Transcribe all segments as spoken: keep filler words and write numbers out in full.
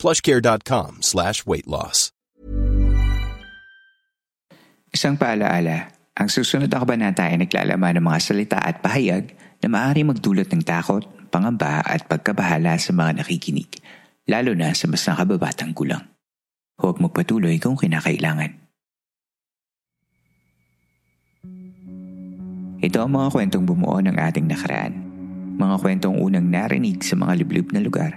PlushCare.com slash weight loss. Isang paalaala, ang susunod na kabanata ay naglalaman ng mga salita at pahayag na maaari magdulot ng takot, pangamba at pagkabahala sa mga nakikinig, lalo na sa mas nakababatang gulang. Huwag magpatuloy kung kinakailangan. Ito ang mga kwentong bumuo ng ating nakaraan. Mga kwentong unang narinig sa mga liblib na lugar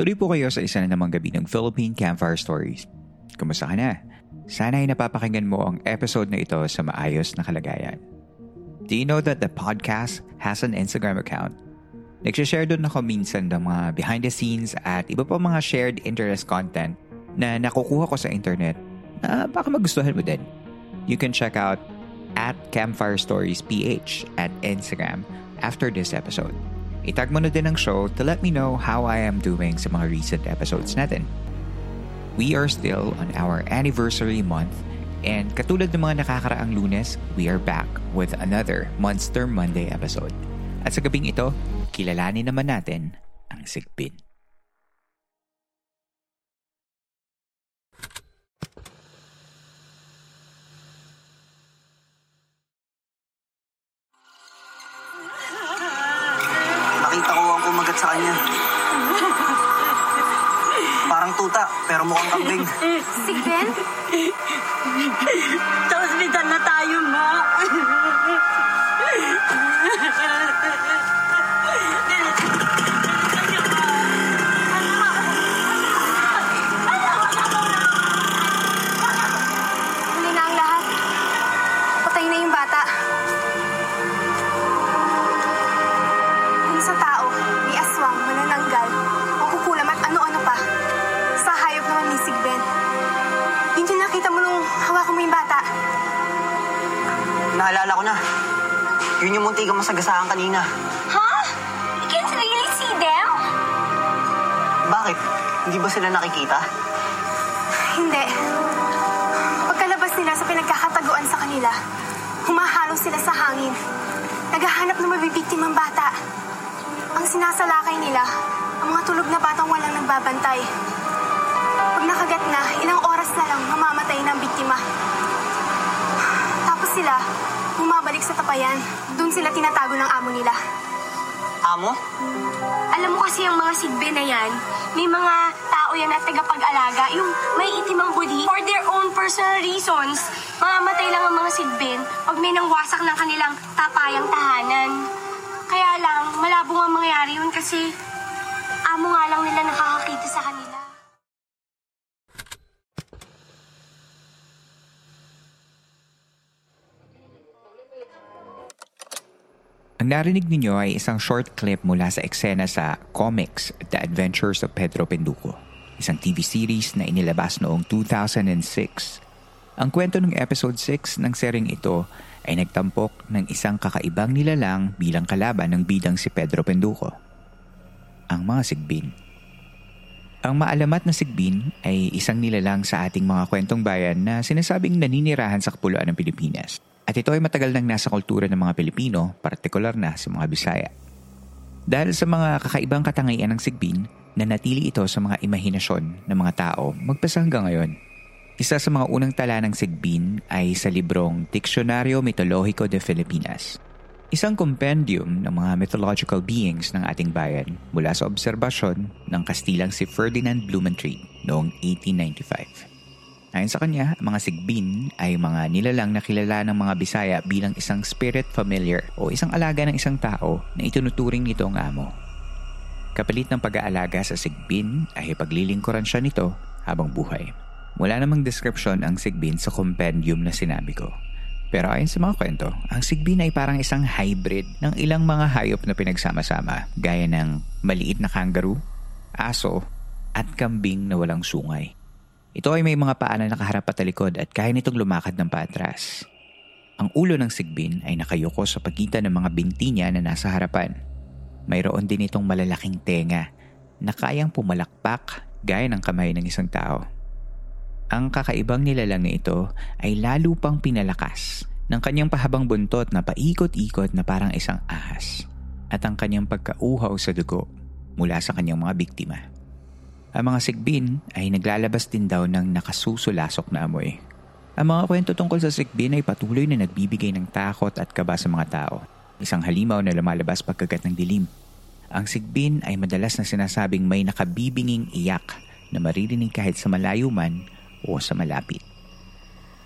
Tuloy po kayo sa isa na namang gabi ng Philippine Campfire Stories. Kumusta ka na? Sana ay napapakinggan mo ang episode na ito sa maayos na kalagayan. Do you know that the podcast has an Instagram account? Nagsishare doon ako minsan ng mga behind the scenes at iba pa mga shared interest content na nakukuha ko sa internet na baka magustuhan mo din. You can check out at Campfire Stories P H at Instagram after this episode. Itag mo na din ang show to let me know how I am doing sa mga recent episodes natin. We are still on our anniversary month and katulad ng mga nakakaraang Lunes, we are back with another Monster Monday episode. At sa gabing ito, kilalanin naman natin ang Sigbin. Sa kanya. Parang tuta, pero mukhang kambing. Sigbin? Sa ospital na tayo, ma. Huli na ang lahat. Patay na yung bata. Naalala ko na. Yun yung munti kang masagasaan kanina. Ha? You can't really see them? Bakit? Hindi ba sila nakikita? Hindi. Pagkalabas nila sa pinagkakataguan sa kanila, humahalo sila sa hangin. Naghahanap ng mabibiktimang bata. Ang sinasalakay nila, ang mga tulog na batang walang nagbabantay. Pag nakagat na, ilang oras na lang mamamatay ng biktima. Sila, bumabalik sa tapayan. Doon sila tinatago ng amo nila. Amo? Alam mo kasi yung mga Sigbin na yan, may mga tao yan at tagapag-alaga, yung may itimang budi for their own personal reasons. Mamamatay lang ang mga Sigbin pag may nangwasak ng kanilang tapayang tahanan. Kaya lang, malabo nga mangyari yun kasi amo nga lang nila nakakakita sa kanila. Ang narinig ninyo ay isang short clip mula sa eksena sa comics The Adventures of Pedro Penduko, isang T V series na inilabas noong two thousand six. Ang kwento ng episode six ng seryeng ito ay nagtampok ng isang kakaibang nilalang bilang kalaban ng bidang si Pedro Penduko, ang mga Sigbin. Ang maalamat na Sigbin ay isang nilalang sa ating mga kwentong bayan na sinasabing naninirahan sa kapuluan ng Pilipinas. At ito ay matagal nang nasa kultura ng mga Pilipino, partikular na sa mga Bisaya. Dahil sa mga kakaibang katangian ng Sigbin, nanatili ito sa mga imahinasyon ng mga tao magpasa hanggang ngayon. Isa sa mga unang tala ng Sigbin ay sa librong Diccionario Mitologico de Filipinas, isang compendium ng mga mythological beings ng ating bayan mula sa obserbasyon ng Kastilang si Ferdinand Blumentry noong eighteen ninety-five. Ayon sa kanya, ang mga Sigbin ay mga nilalang na kilala ng mga Bisaya bilang isang spirit familiar o isang alaga ng isang tao na itinuturing nitong amo. Kapalit ng pag-aalaga sa Sigbin ay paglilingkuran siya nito habang buhay. Wala namang description ang Sigbin sa compendium na sinabi ko. Pero ayon sa mga kwento, ang Sigbin ay parang isang hybrid ng ilang mga hayop na pinagsama-sama, gaya ng maliit na kangaroo, aso, at kambing na walang sungay. Ito ay may mga paa na nakaharap patalikod at kaya nitong lumakad ng paatras. Ang ulo ng Sigbin ay nakayuko sa pagitan ng mga binti niya na nasa harapan. Mayroon din itong malalaking tenga na kayang pumalakpak gaya ng kamay ng isang tao. Ang kakaibang nilalang na ito ay lalo pang pinalakas ng kanyang pahabang buntot na paikot-ikot na parang isang ahas at ang kanyang pagkauhaw sa dugo mula sa kanyang mga biktima. Ang mga Sigbin ay naglalabas din daw ng nakasusulasok na amoy. Ang mga kwento tungkol sa Sigbin ay patuloy na nagbibigay ng takot at kaba sa mga tao, isang halimaw na lumalabas pagkagat ng dilim. Ang Sigbin ay madalas na sinasabing may nakabibinging iyak na maririnig kahit sa malayo man o sa malapit.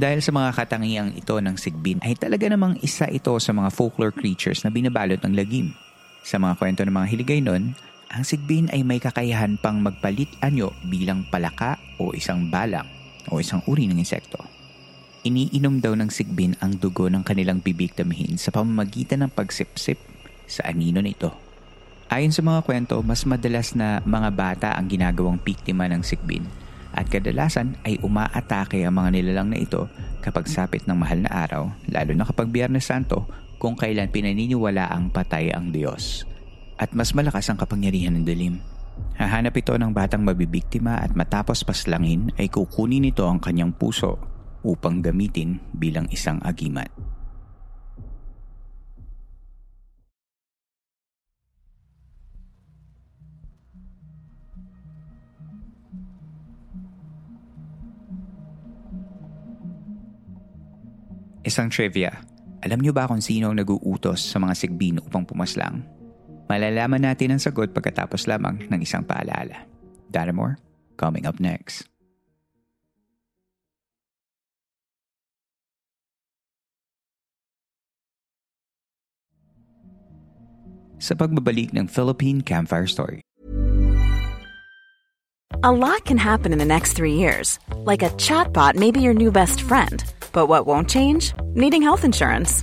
Dahil sa mga katangiang ito ng Sigbin ay talaga namang isa ito sa mga folklore creatures na binabalot ng lagim. Sa mga kwento ng mga hiligay nun, ang Sigbin ay may kakayahan pang magpalit anyo bilang palaka o isang balak o isang uri ng insekto. Iniinom daw ng Sigbin ang dugo ng kanilang bibiktimahin sa pamamagitan ng pagsipsip sa anino nito. Ayon sa mga kwento, mas madalas na mga bata ang ginagawang biktima ng Sigbin. At kadalasan ay umaatake ang mga nilalang na ito kapag sapit ng mahal na araw, lalo na kapag Biyernes Santo kung kailan pinaniniwala ang patay ang Diyos. At mas malakas ang kapangyarihan ng dilim. Hahanap ito ng batang mabibiktima at matapos paslangin ay kukunin nito ang kanyang puso upang gamitin bilang isang agimat. Isang trivia, alam niyo ba kung sino ang naguutos sa mga Sigbin upang pumaslang? Malalaman natin ang sagot pagkatapos lamang ng isang paalala. That and more, coming up next. Sa pagbabalik ng Philippine Campfire Story. A lot can happen in the next three years. Like a chatbot may be your new best friend. But what won't change? Needing health insurance.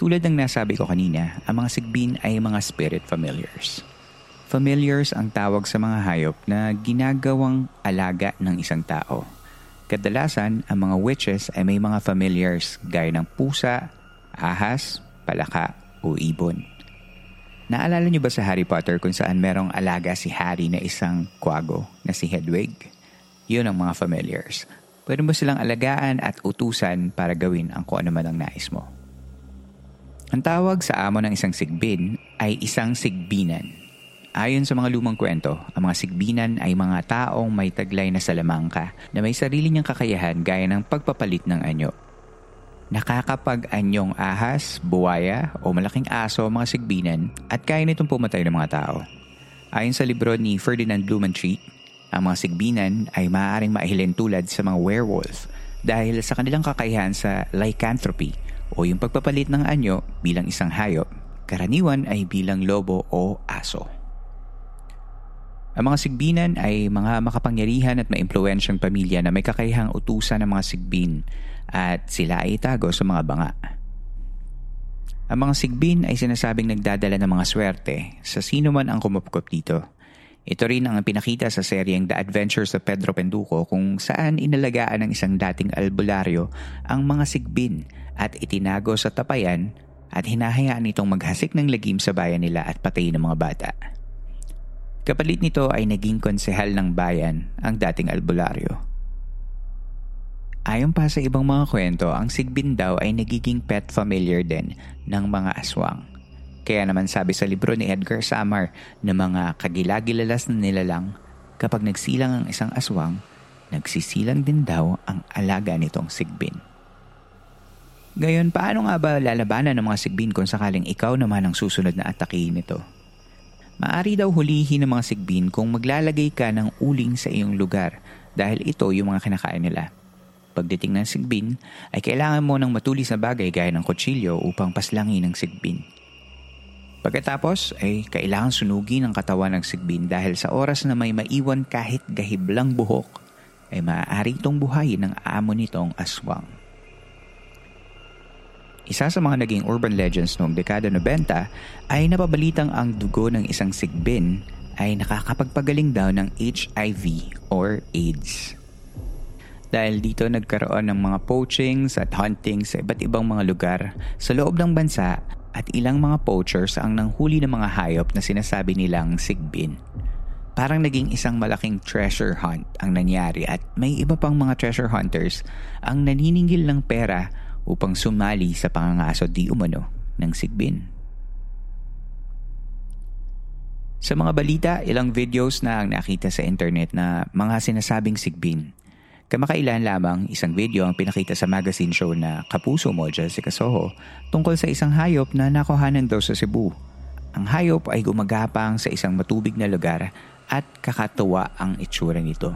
Tulad ng nasabi ko kanina, ang mga Sigbin ay mga spirit familiars. Familiars ang tawag sa mga hayop na ginagawang alaga ng isang tao. Kadalasan, ang mga witches ay may mga familiars gaya ng pusa, ahas, palaka o ibon. Naalala niyo ba sa Harry Potter kung saan merong alaga si Harry na isang kuwago na si Hedwig? Yun ang mga familiars. Pwede mo silang alagaan at utusan para gawin ang kung ano man ang nais mo. Ang tawag sa amo ng isang Sigbin ay isang Sigbinan. Ayon sa mga lumang kwento, ang mga Sigbinan ay mga taong may taglay na salamangka na may sarili niyang kakayahan gaya ng pagpapalit ng anyo. Nakakapag-anyong ahas, buwaya o malaking aso ang mga Sigbinan at kaya nitong pumatay ng mga tao. Ayon sa libro ni Ferdinand Blumentry, Ang mga Sigbinan ay maaaring maihilin tulad sa mga werewolf dahil sa kanilang kakayahan sa lycanthropy o yung pagpapalit ng anyo bilang isang hayop, karaniwan ay bilang lobo o aso. Ang mga Sigbinan ay mga makapangyarihan at maimpluwensyang pamilya na may kakayahang utusan ng mga Sigbin at sila ay itago sa mga banga. Ang mga Sigbin ay sinasabing nagdadala ng mga swerte sa sino man ang kumupkop dito. Ito rin ang pinakita sa seryeng The Adventures of Pedro Penduko kung saan inalagaan ng isang dating albularyo ang mga Sigbin at itinago sa tapayan at hinahayaan itong maghasik ng lagim sa bayan nila at patayin ng mga bata. Kapalit nito ay naging konsehal ng bayan ang dating albularyo. Ayon pa sa ibang mga kwento, ang Sigbin daw ay nagiging pet familiar din ng mga aswang. Kaya naman sabi sa libro ni Edgar Samar na mga kagilagilalas na nilalang, kapag nagsilang ang isang aswang, nagsisilang din daw ang alaga nitong Sigbin. Gayon, paano nga ba lalabanan ng mga Sigbin kung sakaling ikaw naman ang susunod na atakihin nito? Maari daw hulihin ng mga Sigbin kung maglalagay ka ng uling sa iyong lugar dahil ito yung mga kinakain nila. Pagdating ng Sigbin ay kailangan mo ng matulis na bagay gaya ng kutsilyo upang paslangin ng Sigbin. Pagkatapos ay kailangan sunugin ang katawan ng Sigbin dahil sa oras na may maiwan kahit gahiblang buhok ay maaari itong buhayin ng amo nitong aswang. Isa sa mga naging urban legends noong dekada nobenta ay napabalitang ang dugo ng isang Sigbin ay nakakapagpagaling daw ng H I V or AIDS. Dahil dito nagkaroon ng mga poachings at huntings sa iba't ibang mga lugar sa loob ng bansa at ilang mga poachers ang nanghuli ng mga hayop na sinasabi nilang Sigbin. Parang naging isang malaking treasure hunt ang nangyari at may iba pang mga treasure hunters ang naniningil ng pera upang sumali sa pangangaso di umano ng Sigbin. Sa mga balita, ilang videos na ang nakita sa internet na mga sinasabing Sigbin. Kamakailan lamang isang video ang pinakita sa magazine show na Kapuso Mo, Jessica Soho tungkol sa isang hayop na nakuhanan daw sa Cebu. Ang hayop ay gumagapang sa isang matubig na lugar at kakatuwa ang itsura nito.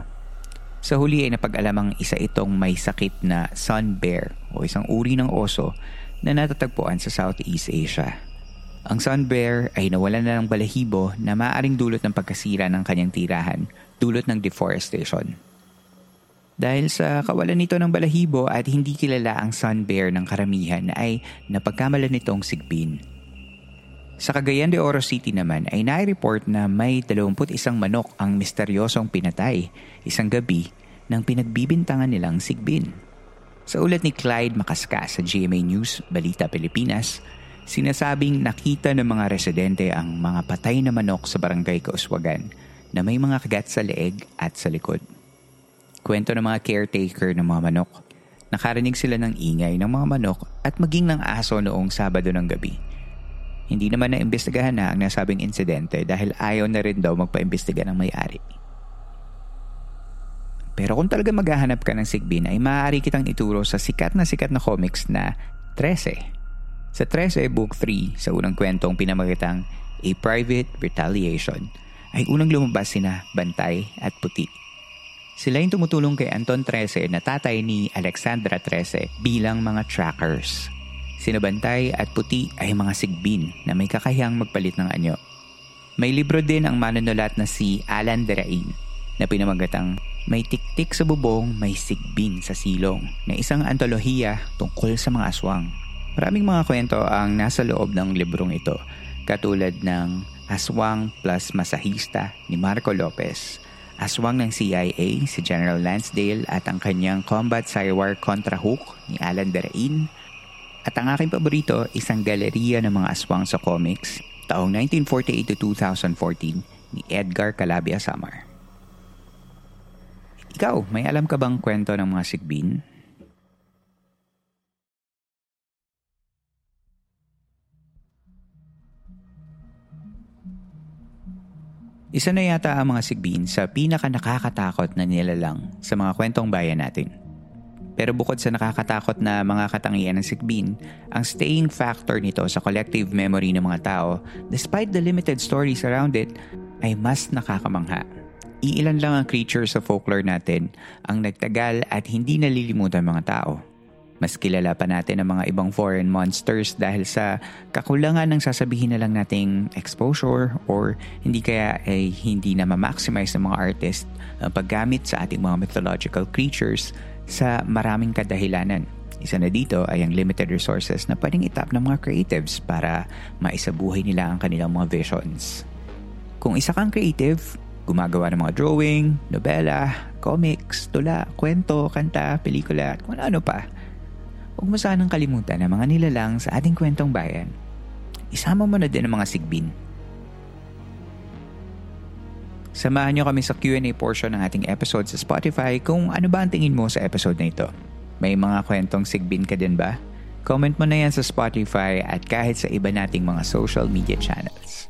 Sa huli ay napag-alamang isa itong may sakit na sun bear o isang uri ng oso na natatagpuan sa Southeast Asia. Ang sun bear ay nawalan na ng balahibo na maaaring dulot ng pagkasira ng kanyang tirahan dulot ng deforestation. Dahil sa kawalan nito ng balahibo at hindi kilala ang sun bear ng karamihan ay napagkamalan nitong Sigbin. Sa Cagayan de Oro City naman ay nai-report na may dalawampu't isang manok ang misteryosong pinatay isang gabi ng pinagbibintangan nilang Sigbin. Sa ulat ni Clyde Makaska sa G M A News, Balita Pilipinas, sinasabing nakita ng mga residente ang mga patay na manok sa barangay Kauswagan na may mga kagat sa leeg at sa likod. Kwento ng mga caretaker ng mga manok. Nakarinig sila ng ingay ng mga manok at maging ng aso noong Sabado ng gabi. Hindi naman naimbestigahan na ang nasabing insidente dahil ayaw na rin daw magpaimbestiga ng may-ari. Pero kung talaga maghahanap ka ng Sigbin ay maaari kitang ituro sa sikat na sikat na comics na Trece. Sa Trece Book three, sa unang kwentong pinamagatang A Private Retaliation, ay unang lumabas sina Bantay at Puti. Sila yung tumutulong kay Anton Trece na tatay ni Alexandra Trece bilang mga trackers. Sina Bantay at Puti ay mga Sigbin na may kakayahang magpalit ng anyo. May libro din ang manunulat na si Alan Derain na pinamagatang May Tiktik sa Bubong, May Sigbin sa Silong na isang antolohiya tungkol sa mga aswang. Maraming mga kwento ang nasa loob ng librong ito katulad ng Aswang plus Masahista ni Marco Lopez, Aswang ng C I A, si General Lansdale at ang kanyang Combat Cywar Contra Hook ni Alan Derain. At ang aking paborito, isang galeriya ng mga aswang sa comics taong nineteen forty-eight to twenty fourteen ni Edgar Calabia Samar. Ikaw, may alam ka bang kwento ng mga Sigbin? Isa na yata ang mga Sigbin sa pinaka-nakakatakot na nilalang sa mga kwentong bayan natin. Pero bukod sa nakakatakot na mga katangian ng Sigbin, ang staying factor nito sa collective memory ng mga tao, despite the limited stories around it, ay mas nakakamangha. Iilan lang ang creature sa folklore natin ang nagtagal at hindi nalilimutan mga tao. Mas kilala pa natin ang mga ibang foreign monsters dahil sa kakulangan ng sasabihin na lang nating exposure or hindi kaya ay hindi na ma-maximize ng mga artist ang paggamit sa ating mga mythological creatures sa maraming kadahilanan. Isa na dito ay ang limited resources na pwedeng itap ng mga creatives para maisabuhay nila ang kanilang mga visions. Kung isa kang creative, gumagawa ng mga drawing, nobela, comics, tula, kwento, kanta, pelikula at kung ano pa. Huwag mo sanang kalimutan ang mga nilalang sa ating kwentong bayan. Isama mo na din ang mga sigbin. Samahan nyo kami sa Q and A portion ng ating episode sa Spotify kung ano ba ang tingin mo sa episode na ito. May mga kwentong sigbin ka din ba? Comment mo na yan sa Spotify at kahit sa iba nating mga social media channels.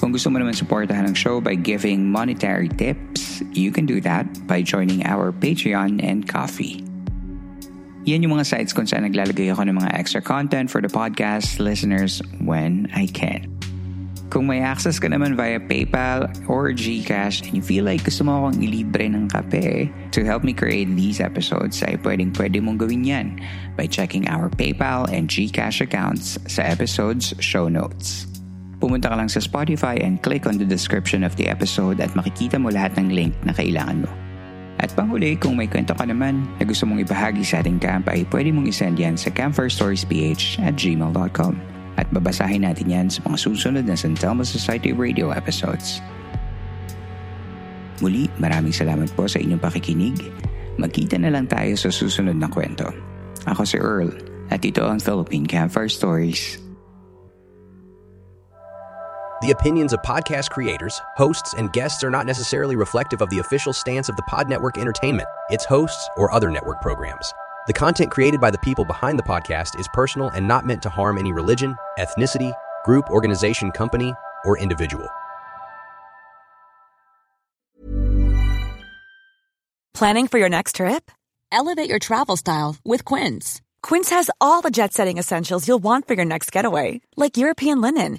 Kung gusto mo naman suportahan ang show by giving monetary tips, you can do that by joining our Patreon and Kofi. Yan yung mga sites kung saan naglalagay ako ng mga extra content for the podcast listeners when I can. Kung may access ka naman via PayPal or GCash and you feel like gusto mo akong ilibre ng kape to help me create these episodes, ay pwedeng-pwede mong gawin yan by checking our PayPal and GCash accounts sa episode's show notes. Pumunta ka lang sa Spotify and click on the description of the episode at makikita mo lahat ng link na kailangan mo. At panghuli, kung may kwento ka naman na gusto mong ibahagi sa ating camp ay pwede mong isend yan sa campfirestoriesph at gmail dot com at babasahin natin yan sa mga susunod na Santelmo Society Radio episodes. Muli, maraming salamat po sa inyong pakikinig. Magkita na lang tayo sa susunod na kwento. Ako si Earl at ito ang Philippine Campfire Stories. The opinions of podcast creators, hosts, and guests are not necessarily reflective of the official stance of the Pod Network Entertainment, its hosts, or other network programs. The content created by the people behind the podcast is personal and not meant to harm any religion, ethnicity, group, organization, company, or individual. Planning for your next trip? Elevate your travel style with Quince. Quince has all the jet-setting essentials you'll want for your next getaway, like European linen,